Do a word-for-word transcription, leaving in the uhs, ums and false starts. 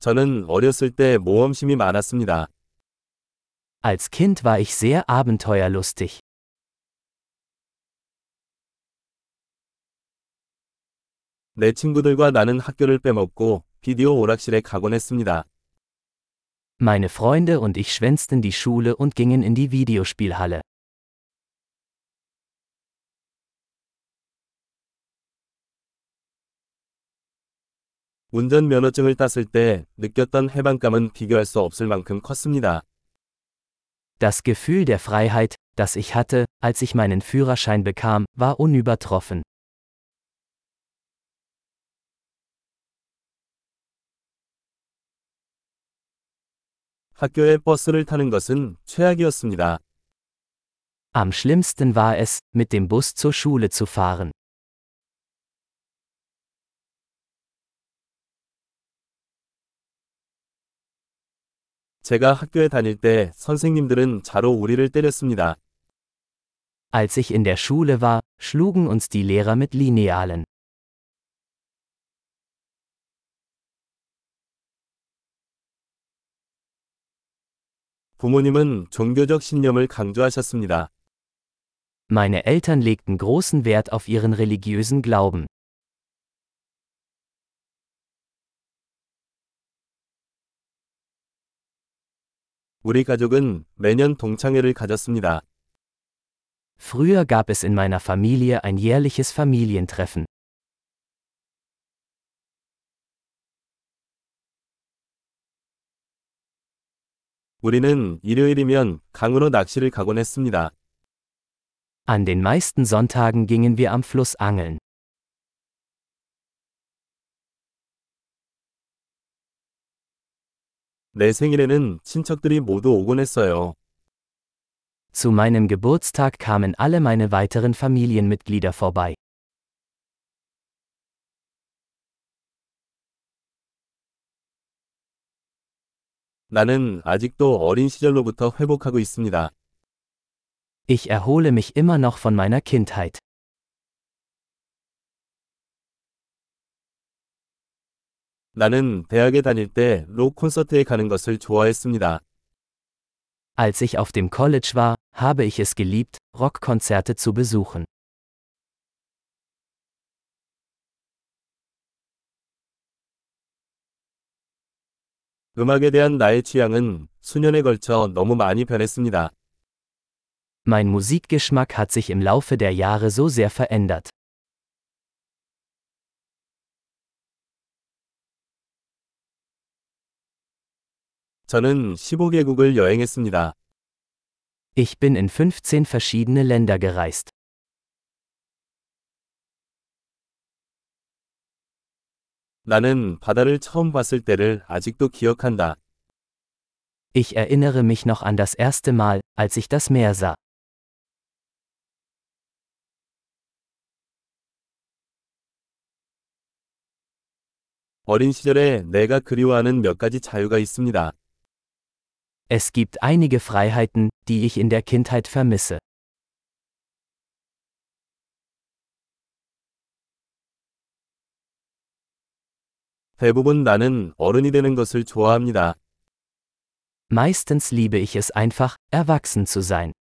저는 어렸을 때 모험심이 많았습니다. Als Kind war ich sehr abenteuerlustig. 내 친구들과 나는 학교를 빼먹고 비디오 오락실에 가곤 했습니다. Meine Freunde und ich schwänzten die Schule und gingen in die Videospielhalle. 운전 면허증을 땄을 때 느꼈던 해방감은 비교할 수 없을 만큼 컸습니다. Das Gefühl der Freiheit, das ich hatte, als ich meinen Führerschein bekam, war unübertroffen. 학교에 버스를 타는 것은 최악이었습니다. Am schlimmsten war es, mit dem Bus zur Schule zu fahren. 제가 학교에 다닐 때 선생님들은 자로 우리를 때렸습니다. Als ich in der Schule war, schlugen uns die Lehrer mit Linealen. 부모님은 종교적 신념을 강조하셨습니다. Meine Eltern legten großen Wert auf ihren religiösen Glauben. 우리 가족은 매년 동창회를 가졌습니다. Früher gab es in meiner Familie ein jährliches Familientreffen. 우리는 일요일이면 강으로 낚시를 가곤 했습니다. An den meisten Sonntagen gingen wir am Fluss angeln. 내 생일에는 친척들이 모두 오곤 했어요. Zu meinem Geburtstag kamen alle meine weiteren Familienmitglieder vorbei. 나는 아직도 어린 시절로부터 회복하고 있습니다. Ich erhole mich immer noch von meiner Kindheit. 나는 대학에 다닐 때 록 콘서트에 가는 것을 좋아했습니다. Als ich auf dem College war, habe ich es geliebt, Rockkonzerte zu besuchen. 음악에 대한 나의 취향은 수년에 걸쳐 너무 많이 변했습니다. Mein Musikgeschmack hat sich im Laufe der Jahre so sehr verändert. 저는 십오 개국을 여행했습니다. Ich bin in fünfzehn verschiedene Länder gereist. 나는 바다를 처음 봤을 때를 아직도 기억한다. Ich erinnere mich noch an das erste Mal, als ich das Meer sah. 어린 시절에 내가 그리워하는 몇 가지 자유가 있습니다. Es gibt einige Freiheiten, die ich in der Kindheit vermisse. 대부분 나는 어른이 되는 것을 좋아합니다. Meistens liebe ich es einfach, erwachsen zu sein.